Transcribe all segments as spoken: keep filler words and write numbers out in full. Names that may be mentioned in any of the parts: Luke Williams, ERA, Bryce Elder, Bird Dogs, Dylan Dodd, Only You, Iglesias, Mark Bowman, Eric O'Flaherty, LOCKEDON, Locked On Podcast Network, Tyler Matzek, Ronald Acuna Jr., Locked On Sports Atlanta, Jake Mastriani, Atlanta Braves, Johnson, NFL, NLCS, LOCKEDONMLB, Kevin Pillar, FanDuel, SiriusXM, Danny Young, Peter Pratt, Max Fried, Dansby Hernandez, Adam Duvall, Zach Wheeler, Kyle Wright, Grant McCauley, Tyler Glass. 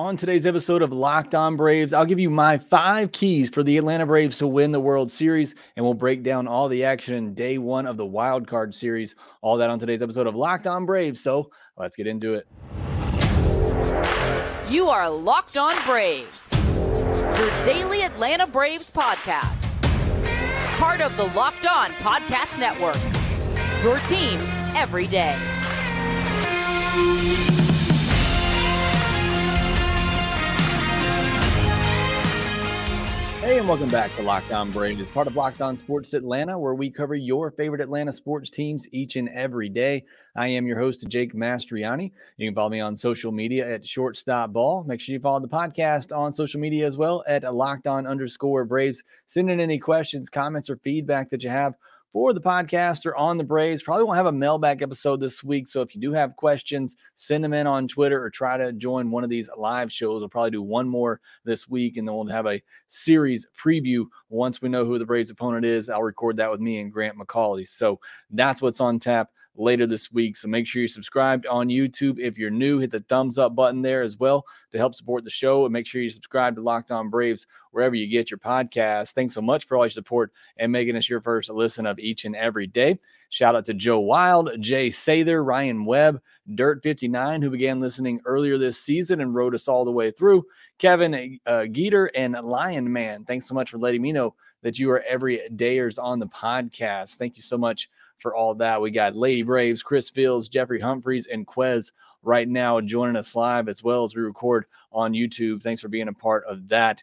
On today's episode of Locked On Braves, I'll give you my five keys for the Atlanta Braves to win the World Series, and we'll break down all the action in day one of the Wild Card Series. All that on today's episode of Locked On Braves, so let's get into it. You are Locked On Braves, your daily Atlanta Braves podcast. Part of the Locked On Podcast Network, your team every day. Hey, and welcome back to Locked On Braves. It's part of Locked On Sports Atlanta, where we cover your favorite Atlanta sports teams each and every day. I am your host, Jake Mastriani. You can follow me on social media at Shortstop Ball. Make sure you follow the podcast on social media as well at Locked On underscore Braves. Send in any questions, comments, or feedback that you have for the podcast or on the Braves. Probably won't have a mailbag episode this week, so if you do have questions, send them in on Twitter or try to join one of these live shows. We'll probably do one more this week, and then we'll have a series preview once we know who the Braves opponent is. I'll record that with me and Grant McCauley. So that's what's on tap later this week. So make sure you're subscribed on YouTube. If you're new, hit the thumbs up button there as well to help support the show, and make sure you subscribe to Locked On Braves wherever you get your podcasts. Thanks so much for all your support and making us your first listen of each and every day. Shout out to Joe Wild, Jay Sather, Ryan Webb, Dirt fifty-nine, who began listening earlier this season and rode us all the way through, Kevin uh, Geeter, and Lion Man. Thanks so much for letting me know that you are every dayers on the podcast. Thank you so much for all that. We got Lady Braves, Chris Fields, Jeffrey Humphreys, and Quez right now joining us live as well as we record on YouTube. Thanks for being a part of that.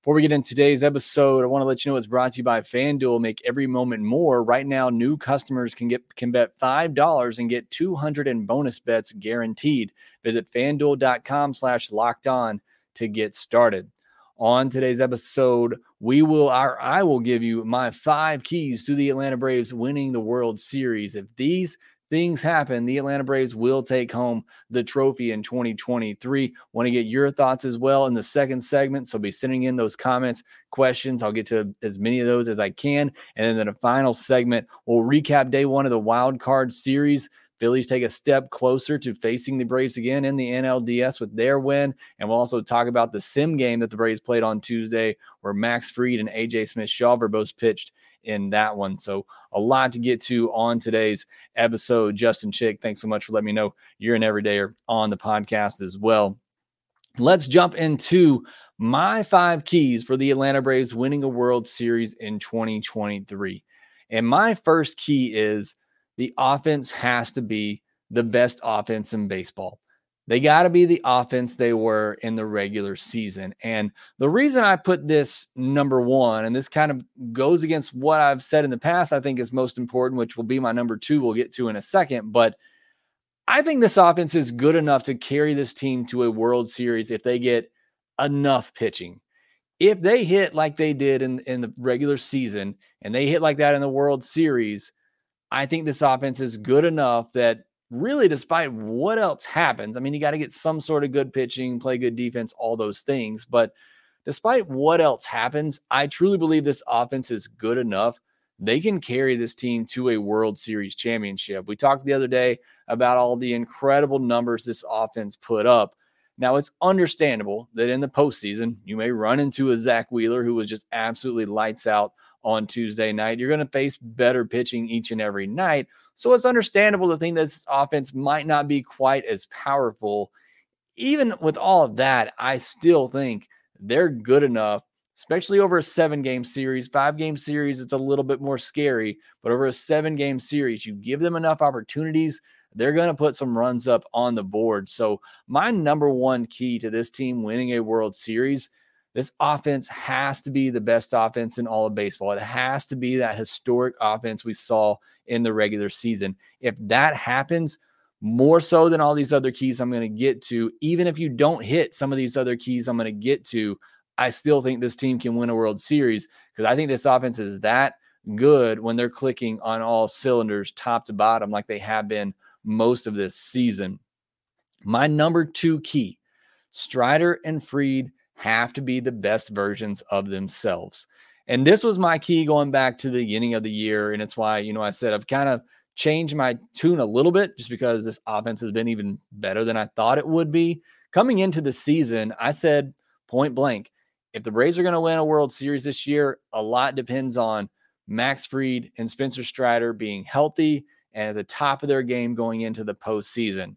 Before we get into today's episode, I want to let you know it's brought to you by FanDuel. Make every moment more. Right now, new customers can get can bet five dollars and get two hundred in bonus bets guaranteed. Visit FanDuel.com slash locked on to get started. On today's episode, we will, our, I will give you my five keys to the Atlanta Braves winning the World Series. If these things happen, the Atlanta Braves will take home the trophy in twenty twenty-three. Want to get your thoughts as well in the second segment, so be sending in those comments, questions. I'll get to as many of those as I can. And then in the final segment, we'll recap day one of the Wild Card Series. Phillies take a step closer to facing the Braves again in the N L D S with their win. And we'll also talk about the sim game that the Braves played on Tuesday, where Max Fried and A J. Smith-Shaver both pitched in that one. So a lot to get to on today's episode. Justin Chick, thanks so much for letting me know you're an everydayer on the podcast as well. Let's jump into my five keys for the Atlanta Braves winning a World Series in twenty twenty-three. And my first key is the offense has to be the best offense in baseball. They got to be the offense they were in the regular season. And the reason I put this number one, and this kind of goes against what I've said in the past, I think is most important, which will be my number two we'll get to in a second. But I think this offense is good enough to carry this team to a World Series if they get enough pitching. If they hit like they did in, in the regular season and they hit like that in the World Series, I think this offense is good enough that really, despite what else happens, I mean, you got to get some sort of good pitching, play good defense, all those things. But despite what else happens, I truly believe this offense is good enough. They can carry this team to a World Series championship. We talked the other day about all the incredible numbers this offense put up. Now, it's understandable that in the postseason, you may run into a Zach Wheeler who was just absolutely lights out on Tuesday night. You're going to face better pitching each and every night. So it's understandable to think that this offense might not be quite as powerful. Even with all of that, I still think they're good enough, especially over a seven-game series. Five-game series, it's a little bit more scary, but over a seven-game series, you give them enough opportunities, they're going to put some runs up on the board. So my number one key to this team winning a World Series, this offense has to be the best offense in all of baseball. It has to be that historic offense we saw in the regular season. If that happens, more so than all these other keys I'm going to get to, even if you don't hit some of these other keys I'm going to get to, I still think this team can win a World Series because I think this offense is that good when they're clicking on all cylinders top to bottom like they have been most of this season. My number two key, Strider and Fried have to be the best versions of themselves. And this was my key going back to the beginning of the year. And it's why, you know, I said I've kind of changed my tune a little bit just because this offense has been even better than I thought it would be. coming into the season, I said point blank, if the Braves are going to win a World Series this year, a lot depends on Max Fried and Spencer Strider being healthy and at the top of their game going into the postseason.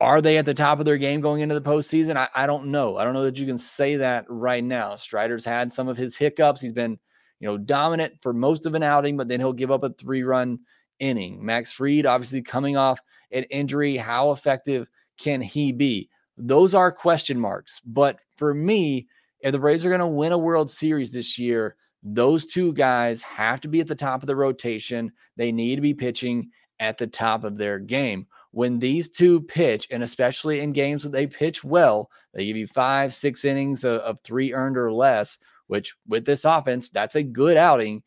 Are they at the top of their game going into the postseason? I, I don't know. I don't know that you can say that right now. Strider's had some of his hiccups. He's been, you know, dominant for most of an outing, but then he'll give up a three-run inning. Max Fried, obviously coming off an injury, how effective can he be? Those are question marks. But for me, if the Braves are going to win a World Series this year, those two guys have to be at the top of the rotation. They need to be pitching at the top of their game. When these two pitch, and especially in games that they pitch well, they give you five, six innings of, of three earned or less, which with this offense, that's a good outing.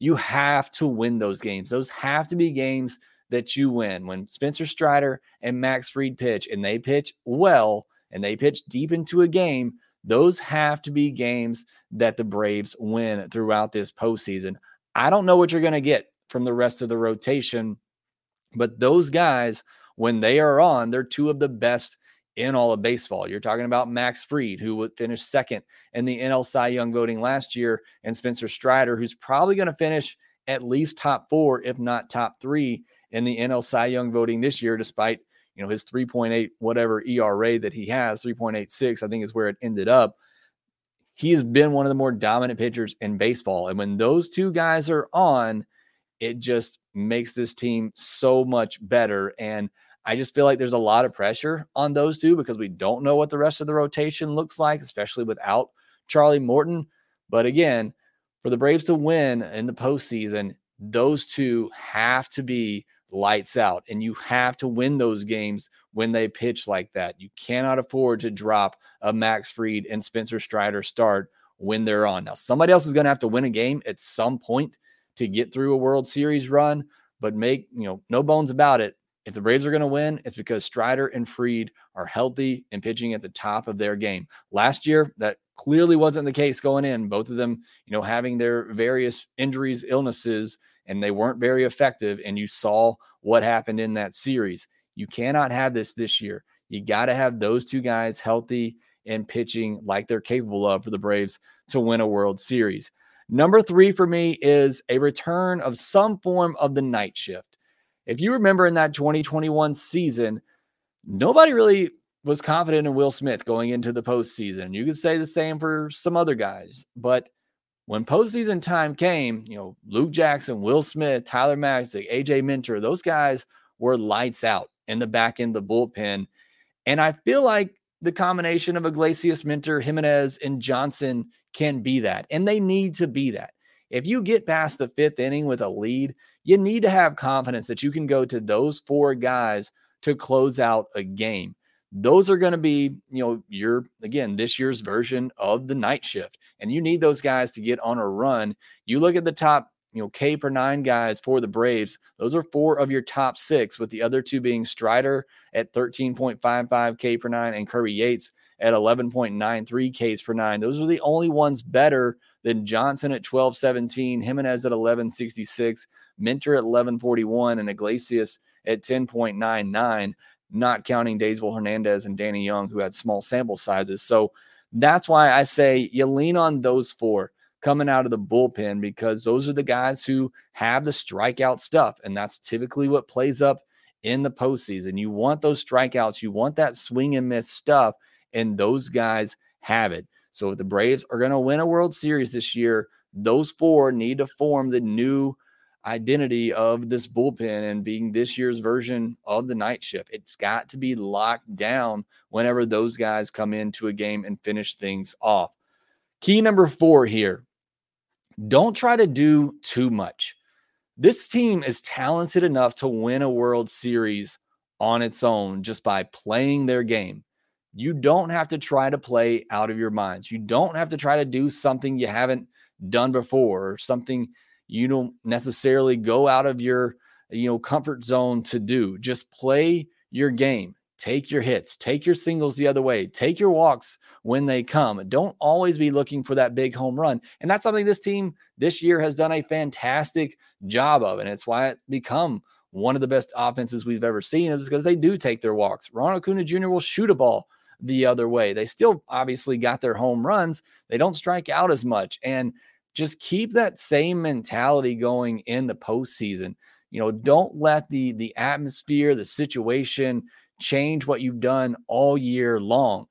You have to win those games. Those have to be games that you win. When Spencer Strider and Max Fried pitch, and they pitch well, and they pitch deep into a game, those have to be games that the Braves win throughout this postseason. I don't know what you're going to get from the rest of the rotation, but those guys, when they are on, they're two of the best in all of baseball. You're talking about Max Fried, who would finish second in the N L Cy Young voting last year, and Spencer Strider, who's probably going to finish at least top four, if not top three, in the N L Cy Young voting this year, despite, you know, his three point eight whatever E R A that he has, three point eight six, I think is where it ended up. He's been one of the more dominant pitchers in baseball. And when those two guys are on, it just makes this team so much better. And I just feel like there's a lot of pressure on those two because we don't know what the rest of the rotation looks like, especially without Charlie Morton. But again, for the Braves to win in the postseason, those two have to be lights out, and you have to win those games when they pitch like that. You cannot afford to drop a Max Fried and Spencer Strider start when they're on. Now, somebody else is going to have to win a game at some point to get through a World Series run, but make, you know, no bones about it. If the Braves are going to win, it's because Strider and Fried are healthy and pitching at the top of their game. Last year, that clearly wasn't the case going in. Both of them, you know, having their various injuries, illnesses, and they weren't very effective, and you saw what happened in that series. You cannot have this this year. You got to have those two guys healthy and pitching like they're capable of for the Braves to win a World Series. Number three for me is a return of some form of the night shift. If you remember in that twenty twenty-one season, nobody really was confident in Will Smith going into the postseason. You could say the same for some other guys, but when postseason time came, you know, Luke Jackson, Will Smith, Tyler Matzek, A J Minter, those guys were lights out in the back end of the bullpen. And I feel like the combination of Iglesias, Minter, Jimenez, and Johnson can be that. And they need to be that. If you get past the fifth inning with a lead, you need to have confidence that you can go to those four guys to close out a game. Those are going to be, you know, your, again, this year's version of the night shift. And you need those guys to get on a run. You look at the top, you know, K per nine guys for the Braves. Those are four of your top six, with the other two being Strider at thirteen point five five K per nine and Kirby Yates at eleven point nine three Ks per nine. Those are the only ones better than Johnson at twelve seventeen, Jimenez at eleven sixty-six, Minter at eleven forty-one, and Iglesias at ten point nine nine. Not counting Dansby Hernandez and Danny Young, who had small sample sizes. So that's why I say you lean on those four coming out of the bullpen, because those are the guys who have the strikeout stuff, and that's typically what plays up in the postseason. You want those strikeouts. You want that swing and miss stuff, and those guys have it. So if the Braves are going to win a World Series this year, those four need to form the new identity of this bullpen and being this year's version of the night shift. It's got to be locked down whenever those guys come into a game and finish things off. Key number four here. Don't try to do too much. This team is talented enough to win a World Series on its own just by playing their game. You don't have to try to play out of your minds. You don't have to try to do something you haven't done before, or something you don't necessarily go out of your, you know, comfort zone to do. Just play your game. Take your hits. Take your singles the other way. Take your walks when they come. Don't always be looking for that big home run. And that's something this team this year has done a fantastic job of, and it's why it's become one of the best offenses we've ever seen, is because they do take their walks. Ronald Acuna Junior will shoot a ball the other way. They still obviously got their home runs. They don't strike out as much. And just keep that same mentality going in the postseason. You know, don't let the, the atmosphere, the situation change what you've done all year long.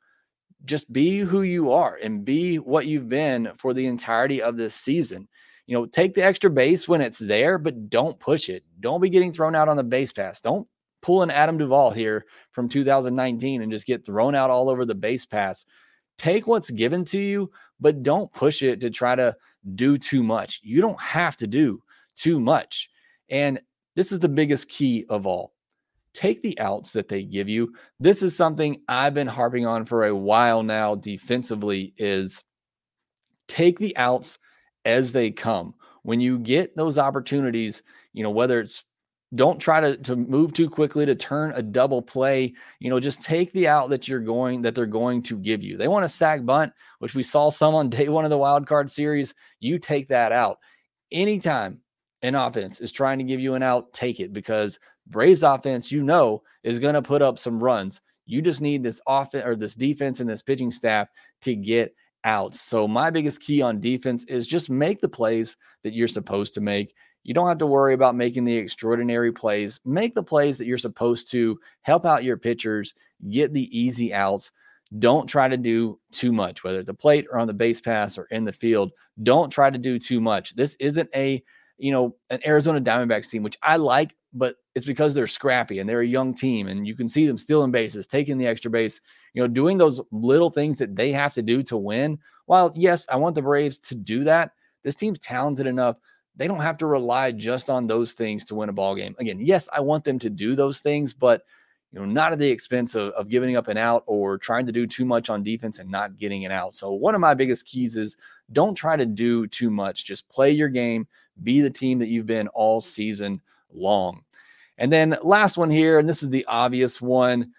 Just be who you are and be what you've been for the entirety of this season. You know, take the extra base when it's there, but don't push it. Don't be getting thrown out on the base pass. Don't pull an Adam Duvall here from two thousand nineteen and just get thrown out all over the base pass. Take what's given to you, but don't push it to try to do too much. You don't have to do too much. And this is the biggest key of all. Take the outs that they give you. This is something I've been harping on for a while now defensively, is take the outs as they come. When you get those opportunities, you know, whether it's, don't try to, to move too quickly to turn a double play, you know, just take the out that you're going, that they're going to give you. They want a sack bunt, which we saw some on day one of the wild card series. You take that out. Anytime an offense is trying to give you an out, take it, because Braves offense, you know, is going to put up some runs. You just need this offense, or this defense and this pitching staff to get outs. So my biggest key on defense is just make the plays that you're supposed to make. You don't have to worry about making the extraordinary plays. Make the plays that you're supposed to, help out your pitchers, get the easy outs. Don't try to do too much, whether at the plate or on the base pass or in the field. Don't try to do too much. This isn't a, you know, an Arizona Diamondbacks team, which I like, but it's because they're scrappy and they're a young team, and you can see them stealing bases, taking the extra base, you know, doing those little things that they have to do to win. While, yes, I want the Braves to do that, this team's talented enough. They don't have to rely just on those things to win a ball game. Again, yes, I want them to do those things, but you know, not at the expense of, of giving up an out or trying to do too much on defense and not getting an out. So one of my biggest keys is don't try to do too much. Just play your game, be the team that you've been all season long. And then last one here, and this is the obvious one,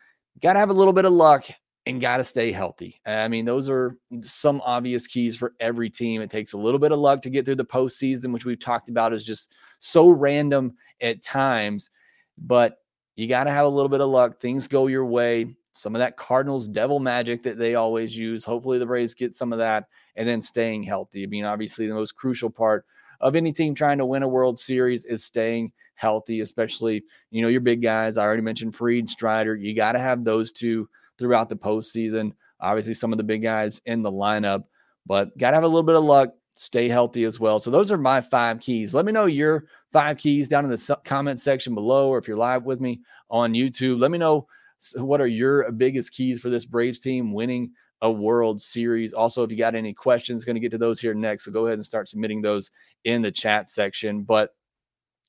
got to have a little bit of luck and got to stay healthy. I mean, those are some obvious keys for every team. It takes a little bit of luck to get through the postseason, which we've talked about is just so random at times, but you got to have a little bit of luck. Things go your way. Some of that Cardinals devil magic that they always use. Hopefully the Braves get some of that, and then staying healthy. I mean, obviously the most crucial part of any team trying to win a World Series is staying healthy, especially, you know, your big guys. I already mentioned Fried, Strider. You got to have those two throughout the postseason. Obviously some of the big guys in the lineup, but got to have a little bit of luck, stay healthy as well. So those are my five keys. Let me know your five keys down in the comment section below, or if you're live with me on YouTube, let me know what are your biggest keys for this Braves team winning a World Series. Also, if you got any questions, going to get to those here next. So go ahead and start submitting those in the chat section, but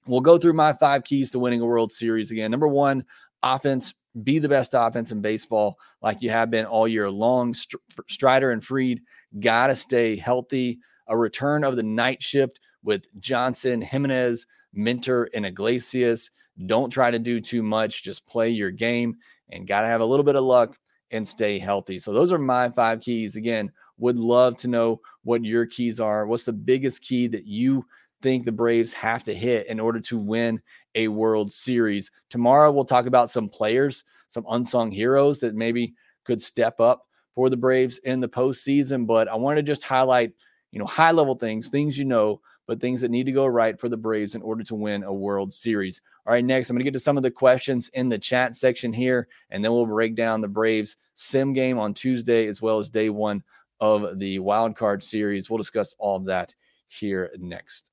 we'll go through my five keys to winning a World Series again. Number one, offense. Be the best offense in baseball like you have been all year long. Str- Strider and Fried got to stay healthy. A return of the night shift with Johnson, Jimenez, Minter, and Iglesias. Don't try to do too much. Just play your game, and got to have a little bit of luck and stay healthy. So those are my five keys. Again, would love to know what your keys are. What's the biggest key that you think the Braves have to hit in order to win a World Series? Tomorrow we'll talk about some players, some unsung heroes that maybe could step up for the Braves in the postseason. But I want to just highlight, you know, high level things, things, you know, but things that need to go right for the Braves in order to win a World Series. All right, next I'm going to get to some of the questions in the chat section here, and then we'll break down the Braves sim game on Tuesday, as well as day one of the wild card series. We'll discuss all of that here next.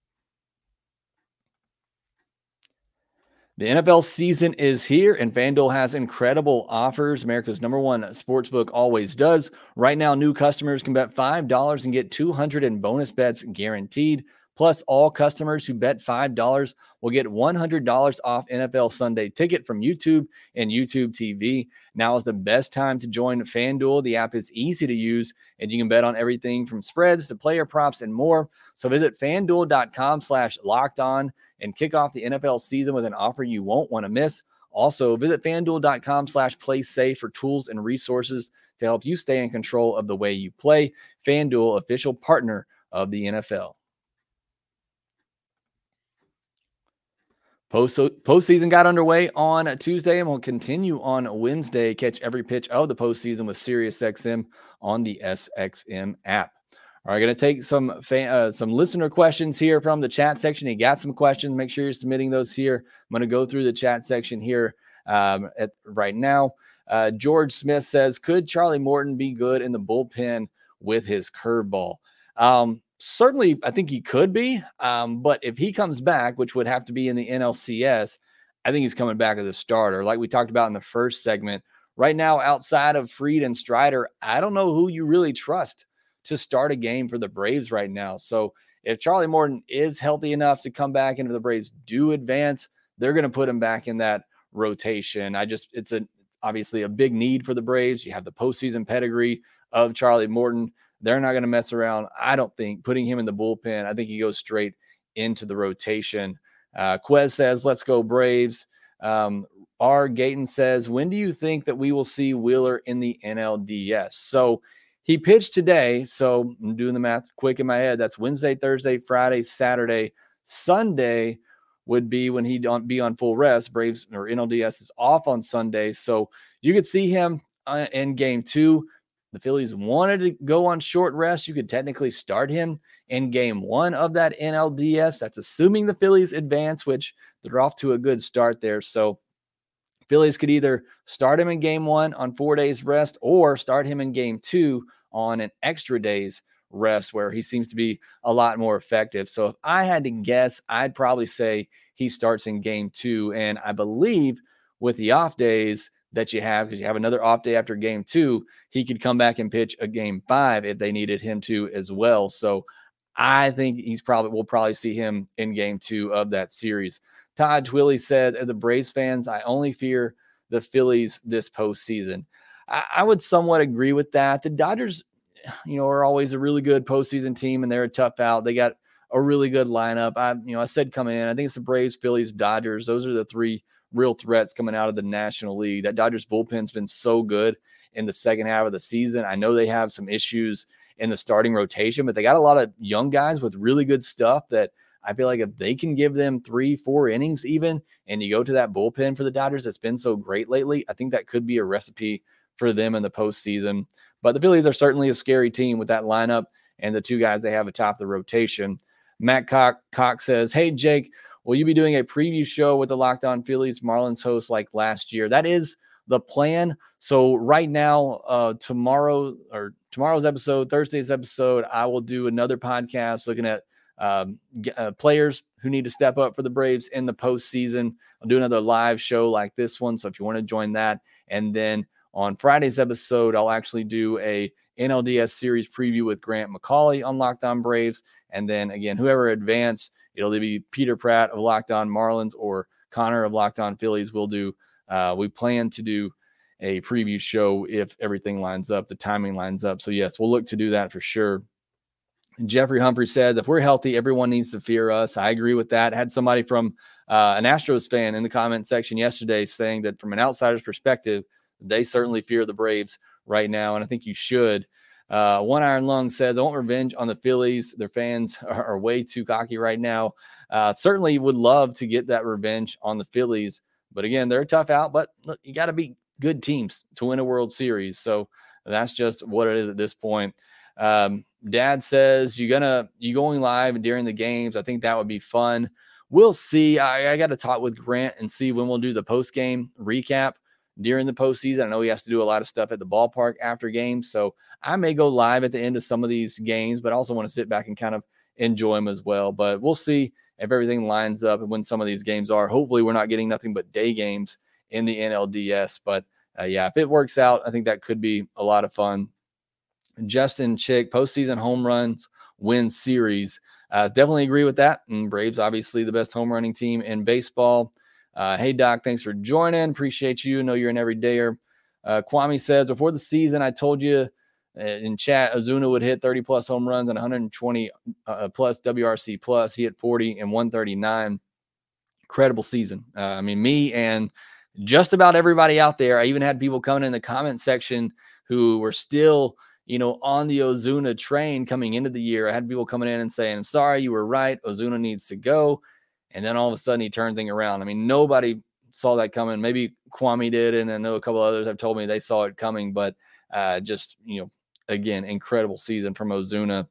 The N F L season is here, and FanDuel has incredible offers. America's number one sportsbook always does. Right now, new customers can bet five dollars and get two hundred dollars in bonus bets guaranteed. Plus, all customers who bet five dollars will get one hundred dollars off N F L Sunday Ticket from YouTube and YouTube T V. Now is the best time to join FanDuel. The app is easy to use, and you can bet on everything from spreads to player props and more. So visit FanDuel.com slash locked on and kick off the N F L season with an offer you won't want to miss. Also, visit FanDuel.com slash play safe for tools and resources to help you stay in control of the way you play. FanDuel, official partner of the N F L. Post postseason got underway on Tuesday and will continue on Wednesday. Catch every pitch of the postseason with SiriusXM on the S X M app. All right, going to take some fan, uh, some listener questions here from the chat section. You got some questions, make sure you're submitting those here. I'm going to go through the chat section here um, at, right now. Uh, George Smith says, could Charlie Morton be good in the bullpen with his curveball? Um, certainly, I think he could be, um, but if he comes back, which would have to be in the N L C S, I think he's coming back as a starter. Like we talked about in the first segment, right now outside of Fried and Strider, I don't know who you really trust to start a game for the Braves right now. So if Charlie Morton is healthy enough to come back and if the Braves do advance, they're going to put him back in that rotation. I just, it's a, obviously a big need for the Braves. You have the postseason pedigree of Charlie Morton. They're not going to mess around, I don't think, putting him in the bullpen. I think he goes straight into the rotation. Uh, Quez says, let's go Braves. Um, R. Gayton says, when do you think that we will see Wheeler in the N L D S? So he pitched today, so I'm doing the math quick in my head. That's Wednesday, Thursday, Friday, Saturday. Sunday would be when he'd on, be on full rest. Braves or N L D S is off on Sunday, so you could see him uh, in game two. The Phillies wanted to go on short rest. You could technically start him in game one of that N L D S. That's assuming the Phillies advance, which they're off to a good start there. So Phillies could either start him in game one on four days rest or start him in game two on an extra day's rest where he seems to be a lot more effective. So if I had to guess, I'd probably say he starts in game two. And I believe with the off days that you have, because you have another off day after game two, he could come back and pitch a game five if they needed him to as well. So I think he's probably, we'll probably see him in game two of that series. Todd Twilley says, as the Braves fans, I only fear the Phillies this postseason. I, I would somewhat agree with that. The Dodgers, you know, are always a really good postseason team, and they're a tough out. They got a really good lineup. I, you know, I said coming in, I think it's the Braves, Phillies, Dodgers. Those are the three real threats coming out of the National League. That Dodgers bullpen's been so good in the second half of the season. I know they have some issues in the starting rotation, but they got a lot of young guys with really good stuff that I feel like if they can give them three, four innings even, and you go to that bullpen for the Dodgers that's been so great lately, I think that could be a recipe for them in the postseason. But the Phillies are certainly a scary team with that lineup and the two guys they have atop the rotation. Matt Cox, Cox says, hey, Jake, will you be doing a preview show with the Locked On Phillies Marlins host like last year? That is the plan. So right now, uh, tomorrow or tomorrow's episode, Thursday's episode, I will do another podcast looking at Um, uh, players who need to step up for the Braves in the postseason. I'll do another live show like this one. So if you want to join that, and then on Friday's episode, I'll actually do a N L D S series preview with Grant McCauley on Locked On Braves. And then again, whoever advance, it'll be Peter Pratt of Locked On Marlins or Connor of Locked On Phillies. We'll do, uh, we plan to do a preview show if everything lines up, the timing lines up. So yes, we'll look to do that for sure. Jeffrey Humphrey said, if we're healthy, everyone needs to fear us. I agree with that. I had somebody from uh, an Astros fan in the comment section yesterday saying that from an outsider's perspective, they certainly fear the Braves right now. And I think you should. Uh, One Iron Lung says, I want revenge on the Phillies. Their fans are, are way too cocky right now. Uh, certainly would love to get that revenge on the Phillies. But again, they're tough out, but look, you got to beat good teams to win a World Series. So that's just what it is at this point. Um, Dad says you're gonna you going live during the games. I think that would be fun. We'll see. I, I got to talk with Grant and see when we'll do the post game recap during the postseason. I know he has to do a lot of stuff at the ballpark after games, so I may go live at the end of some of these games, but I also want to sit back and kind of enjoy them as well. But we'll see if everything lines up and when some of these games are. Hopefully, we're not getting nothing but day games in the N L D S. But uh, yeah, if it works out, I think that could be a lot of fun. Justin Chick, postseason home runs win series. Uh, definitely agree with that. And Braves, obviously the best home running team in baseball. Uh, hey, Doc, thanks for joining. Appreciate you. Know you're an everydayer. Uh, Kwame says, before the season, I told you in chat, Ozuna would hit thirty plus home runs and one hundred twenty uh, plus W R C plus. He hit forty and one thirty-nine. Incredible season. Uh, I mean, me and just about everybody out there. I even had people coming in the comment section who were still, you know, on the Ozuna train coming into the year. I had people coming in and saying, I'm sorry, you were right. Ozuna needs to go. And then all of a sudden he turned things around. I mean, nobody saw that coming. Maybe Kwame did, and I know a couple others have told me they saw it coming. But uh, just, you know, again, incredible season from Ozuna.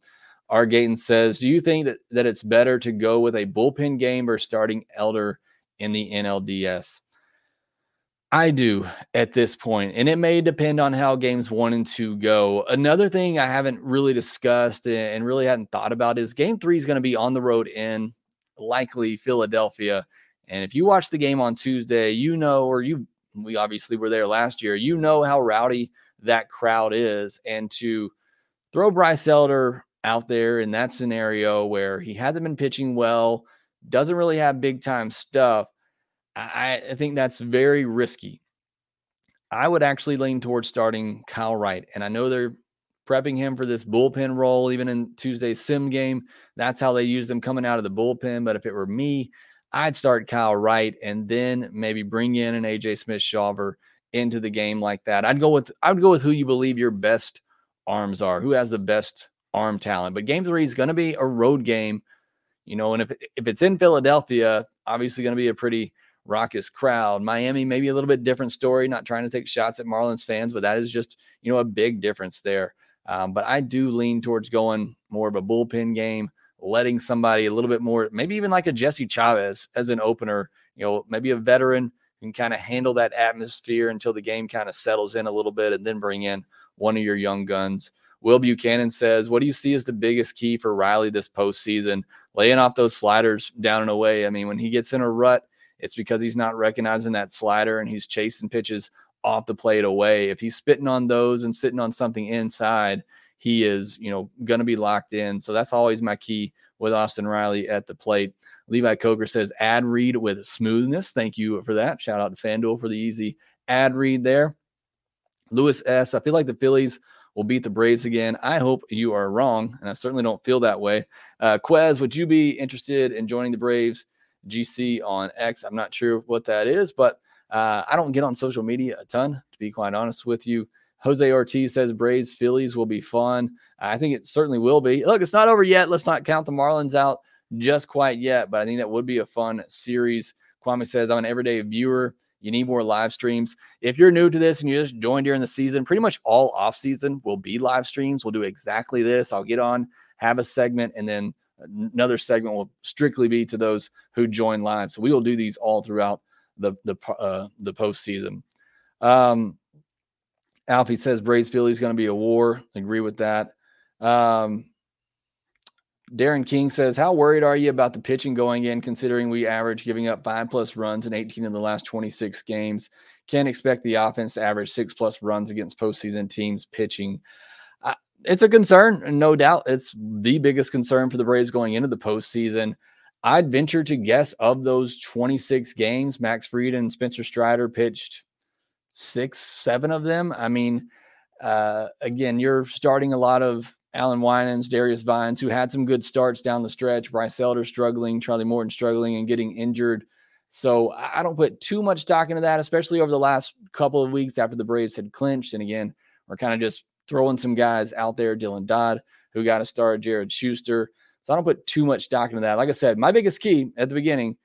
R. Gaten says, do you think that, that it's better to go with a bullpen game or starting Elder in the N L D S? I do at this point, and it may depend on how games one and two go. Another thing I haven't really discussed and really hadn't thought about is game three is going to be on the road in likely Philadelphia. And if you watch the game on Tuesday, you know, or you, we obviously were there last year, you know how rowdy that crowd is. And to throw Bryce Elder out there in that scenario where he hasn't been pitching well, doesn't really have big time stuff, I, I think that's very risky. I would actually lean towards starting Kyle Wright. And I know they're prepping him for this bullpen role, even in Tuesday's sim game. That's how they use them, coming out of the bullpen. But if it were me, I'd start Kyle Wright and then maybe bring in an A J Smith-Shaver into the game like that. I'd go with, I would go with who you believe your best arms are, who has the best arm talent. But game three is going to be a road game, you know, and if, if it's in Philadelphia, obviously going to be a pretty raucous crowd. Miami, maybe a little bit different story, not trying to take shots at Marlins fans, but that is just, you know, a big difference there. Um, but I do lean towards going more of a bullpen game, letting somebody a little bit more, maybe even like a Jesse Chavez as an opener, you know, maybe a veteran who can kind of handle that atmosphere until the game kind of settles in a little bit, and then bring in one of your young guns. Will Buchanan says, what do you see as the biggest key for Riley this postseason? Laying off those sliders down and away. I mean, when he gets in a rut, it's because he's not recognizing that slider and he's chasing pitches off the plate away. If he's spitting on those and sitting on something inside, he is, you know, going to be locked in. So that's always my key with Austin Riley at the plate. Levi Coker says, ad read with smoothness. Thank you for that. Shout out to FanDuel for the easy ad read there. Lewis S., I feel like the Phillies will beat the Braves again. I hope you are wrong, and I certainly don't feel that way. Uh, Quez, would you be interested in joining the Braves G C on X? I'm not sure what that is, but uh, I don't get on social media a ton, to be quite honest with you. Jose Ortiz says Braves Phillies will be fun. I think it certainly will be. Look, it's not over yet. Let's not count the Marlins out just quite yet, but I think that would be a fun series. Kwame says, I'm an everyday viewer. You need more live streams. If you're new to this and you just joined during the season, pretty much all off season will be live streams. We'll do exactly this. I'll get on, have a segment, and then another segment will strictly be to those who join live. So we will do these all throughout the the uh, the postseason. Um, Alfie says Braves Philly is going to be a war. I agree with that. Um, Darren King says, how worried are you about the pitching going in, considering we average giving up five plus runs in eighteen of the last twenty-six games? Can't expect the offense to average six plus runs against postseason teams pitching. It's a concern, no doubt. It's the biggest concern for the Braves going into the postseason. I'd venture to guess of those twenty-six games, Max Fried and Spencer Strider pitched six, seven of them. I mean, uh, again, you're starting a lot of Alan Winans, Darius Vines, who had some good starts down the stretch. Bryce Elder struggling, Charlie Morton struggling and getting injured. So I don't put too much stock into that, especially over the last couple of weeks after the Braves had clinched. And again, we're kind of just throwing some guys out there, Dylan Dodd, who got a start, Jared Schuster. So I don't put too much stock into that. Like I said, my biggest key at the beginning,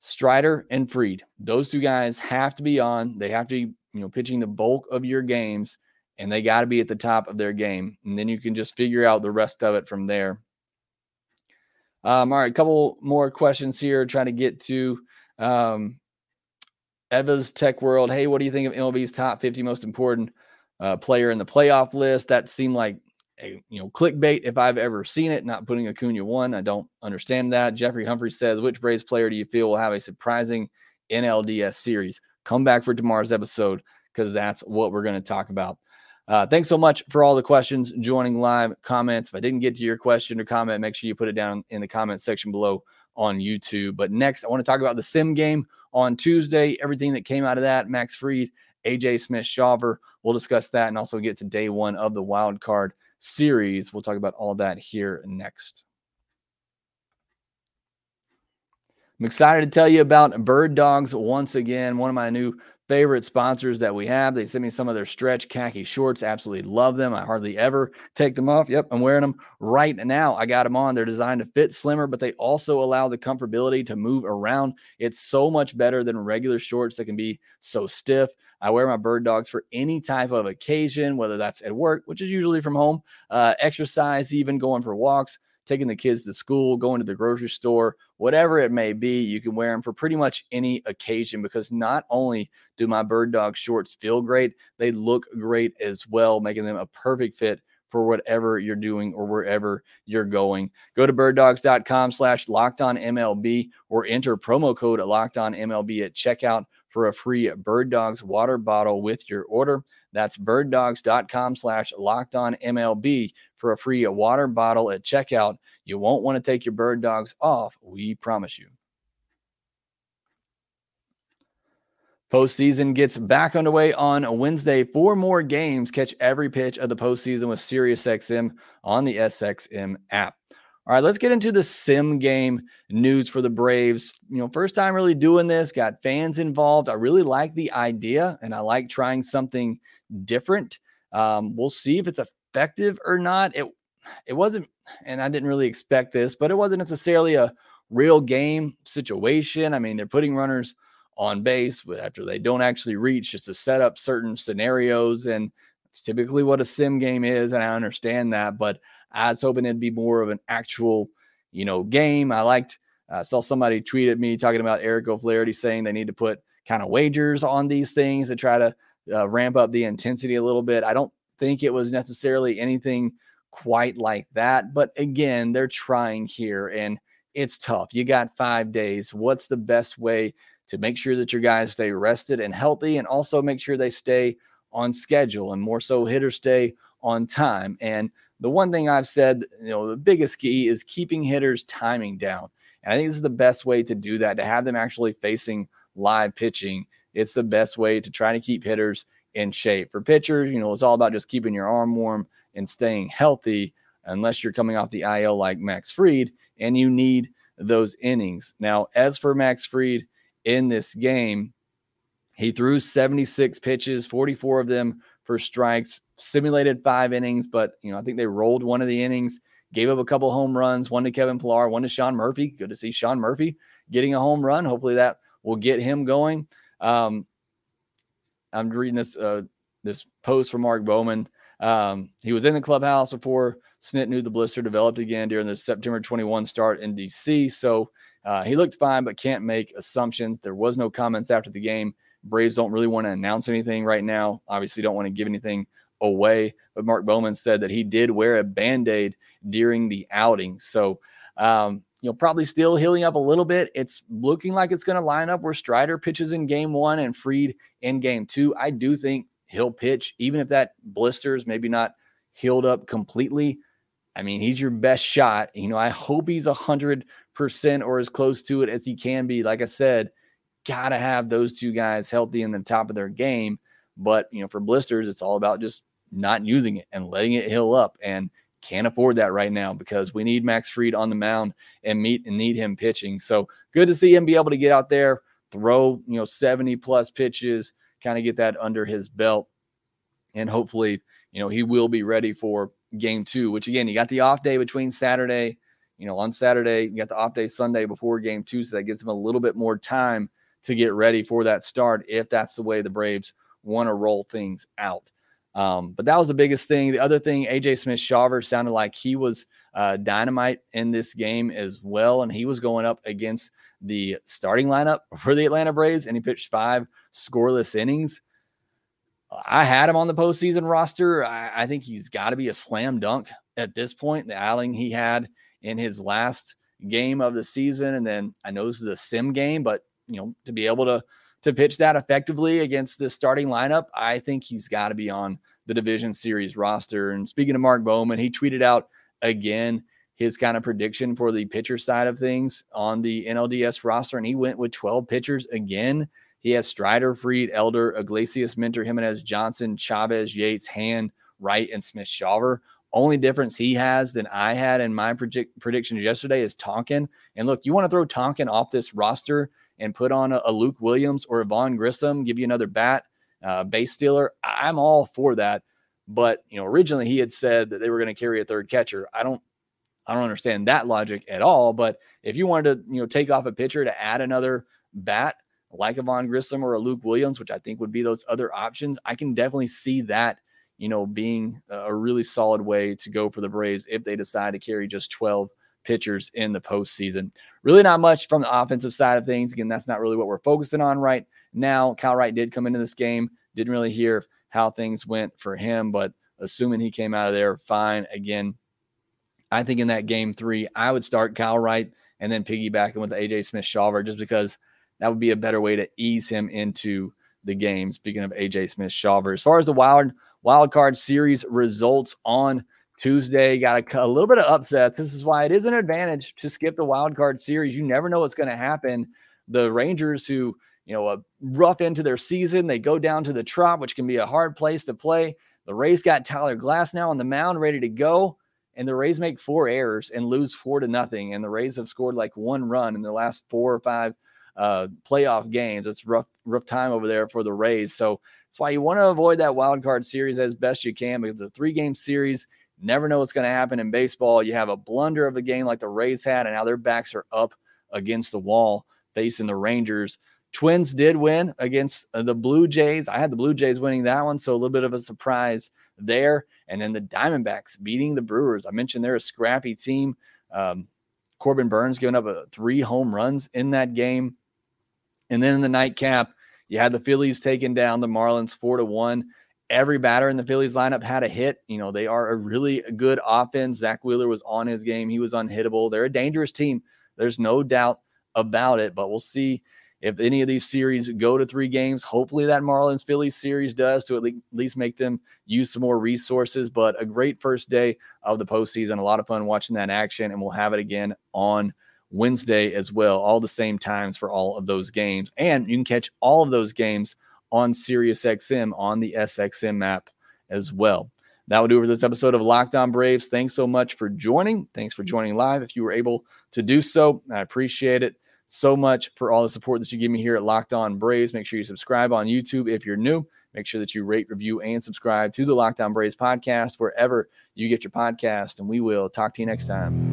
Strider and Fried. Those two guys have to be on. They have to be, you know, pitching the bulk of your games, and they got to be at the top of their game. And then you can just figure out the rest of it from there. Um, all right, a couple more questions here, trying to get to um, Eva's Tech World. Hey, what do you think of M L B's top fifty most important Uh, player in the playoff list? That seemed like a, you know, clickbait if I've ever seen it. Not putting Acuna one, I don't understand that. Jeffrey Humphrey says, which Braves player do you feel will have a surprising N L D S series? Come back for tomorrow's episode, because that's what we're going to talk about. Uh, thanks so much for all the questions, joining live, comments. If I didn't get to your question or comment, make sure you put it down in the comment section below on YouTube. But next, I want to talk about the sim game on Tuesday, everything that came out of that, Max Fried, A J Smith-Shaver. We'll discuss that and also get to day one of the wild card series. We'll talk about all that here next. I'm excited to tell you about Bird Dogs once again, one of my new favorite sponsors that we have. They sent me some of their stretch khaki shorts. Absolutely love them. I hardly ever take them off. Yep, I'm wearing them right now. I got them on. They're designed to fit slimmer, but they also allow the comfortability to move around. It's so much better than regular shorts that can be so stiff. I wear my Bird Dogs for any type of occasion, whether that's at work, which is usually from home, uh, exercise, even going for walks, taking the kids to school, going to the grocery store, whatever it may be. You can wear them for pretty much any occasion because not only do my Bird Dog shorts feel great, they look great as well, making them a perfect fit for whatever you're doing or wherever you're going. Go to birddogs.com slash LockedOnMLB or enter promo code LockedOnMLB at checkout for a free Bird Dogs water bottle with your order. That's birddogs.com slash locked on MLB for a free water bottle at checkout. You won't want to take your Bird Dogs off, we promise you. Postseason gets back underway on Wednesday. Four more games. Catch every pitch of the postseason with SiriusXM on the S X M app. All right, let's get into the sim game news for the Braves. You know, first time really doing this, got fans involved. I really like the idea, and I like trying something different. Um, we'll see if it's effective or not. It it wasn't, and I didn't really expect this, but it wasn't necessarily a real game situation. I mean, they're putting runners on base after they don't actually reach, just to set up certain scenarios, and it's typically what a sim game is, and I understand that, but I was hoping it'd be more of an actual, you know, game. I liked, I uh, saw somebody tweet at me talking about Eric O'Flaherty saying they need to put kind of wagers on these things to try to uh, ramp up the intensity a little bit. I don't think it was necessarily anything quite like that, but again, they're trying here and it's tough. You got five days. What's the best way to make sure that your guys stay rested and healthy and also make sure they stay on schedule and more so hitters stay on time? And the one thing I've said, you know, the biggest key is keeping hitters' timing down. And I think this is the best way to do that, to have them actually facing live pitching. It's the best way to try to keep hitters in shape. For pitchers, you know, it's all about just keeping your arm warm and staying healthy, unless you're coming off the I L like Max Fried, and you need those innings. Now, as for Max Fried in this game, he threw seventy-six pitches, forty-four of them for strikes, simulated five innings, but, you know, I think they rolled one of the innings, gave up a couple home runs, one to Kevin Pillar, one to Sean Murphy. Good to see Sean Murphy getting a home run. Hopefully that will get him going. Um, I'm reading this, uh, this post from Mark Bowman. Um, he was in the clubhouse before Snit knew the blister developed again during the September twenty-first start in D C. So uh, he looked fine, but can't make assumptions. There was no comments after the game. Braves don't really want to announce anything right now. Obviously don't want to give anything away, but Mark Bowman said that he did wear a Band-Aid during the outing. So, um, you know, probably still healing up a little bit. It's looking like it's going to line up where Strider pitches in game one and Fried in game two. I do think he'll pitch, even if that blister's maybe not healed up completely. I mean, he's your best shot. You know, I hope he's one hundred percent or as close to it as he can be. Like I said, got to have those two guys healthy in the top of their game. But, you know, for blisters, it's all about just not using it and letting it heal up, and can't afford that right now because we need Max Fried on the mound and meet and need him pitching. So good to see him be able to get out there, throw, you know, seventy plus pitches, kind of get that under his belt. And hopefully, you know, he will be ready for game two, which again, you got the off day between Saturday, you know, on Saturday, you got the off day Sunday before game two. So that gives him a little bit more time to get ready for that start, if that's the way the Braves want to roll things out. Um, but that was the biggest thing. The other thing, A J. Smith-Shaver sounded like he was uh, dynamite in this game as well, and he was going up against the starting lineup for the Atlanta Braves, and he pitched five scoreless innings. I had him on the postseason roster. I, I think he's got to be a slam dunk at this point. The outing he had in his last game of the season, and then I know this is a sim game, but, you know, to be able to to pitch that effectively against the starting lineup, I think he's got to be on the division series roster. And speaking of Mark Bowman, he tweeted out again his kind of prediction for the pitcher side of things on the N L D S roster, and he went with twelve pitchers again. He has Strider, Fried, Elder, Iglesias, Minter, Jimenez, Johnson, Chavez, Yates, Han, Wright, and Smith-Shaver. Only difference he has than I had in my predict- predictions yesterday is Tonkin. And look, you want to throw Tonkin off this roster and put on a, a Luke Williams or a Vaughn Grissom, give you another bat, uh, base stealer, I'm all for that. But, you know, originally he had said that they were going to carry a third catcher. I don't, I don't understand that logic at all. But if you wanted to, you know, take off a pitcher to add another bat, like a Vaughn Grissom or a Luke Williams, which I think would be those other options, I can definitely see that, you know, being a really solid way to go for the Braves if they decide to carry just twelve pitchers in the postseason. Really not much from the offensive side of things. Again, that's not really what we're focusing on right now. Kyle Wright did come into this game. Didn't really hear how things went for him, but assuming he came out of there fine. Again, I think in that game three, I would start Kyle Wright and then piggybacking with A J. Smith-Shaver, just because that would be a better way to ease him into the game. Speaking of A J. Smith-Shaver, as far as the wild wild card series results on Tuesday, got a, a little bit of upset. This is why it is an advantage to skip the wild card series. You never know what's going to happen. The Rangers, who, you know, a rough end to their season, they go down to the Trop, which can be a hard place to play. The Rays got Tyler Glass now on the mound, ready to go. And the Rays make four errors and lose four to nothing. And the Rays have scored like one run in their last four or five uh, playoff games. It's rough, rough time over there for the Rays. So that's why you want to avoid that wild card series as best you can, because it's a three game series. Never know what's going to happen in baseball. You have a blunder of the game like the Rays had, and now their backs are up against the wall facing the Rangers. Twins did win against the Blue Jays. I had the Blue Jays winning that one, so a little bit of a surprise there. And then the Diamondbacks beating the Brewers. I mentioned they're a scrappy team. Um, Corbin Burns giving up a, three home runs in that game. And then in the nightcap, you had the Phillies taking down the Marlins four to one. Every batter in the Phillies lineup had a hit. You know, they are a really good offense. Zach Wheeler was on his game. He was unhittable. They're a dangerous team. There's no doubt about it, but we'll see if any of these series go to three games. Hopefully that Marlins-Phillies series does, to at least make them use some more resources. But a great first day of the postseason. A lot of fun watching that action, and we'll have it again on Wednesday as well, all the same times for all of those games. And you can catch all of those games on SiriusXM on the S X M app as well. That will do it for this episode of Locked On Braves. Thanks so much for joining. Thanks for joining live if you were able to do so. I appreciate it so much for all the support that you give me here at Locked On Braves. Make sure you subscribe on YouTube if you're new. Make sure that you rate, review, and subscribe to the Locked On Braves podcast wherever you get your podcast, and we will talk to you next time.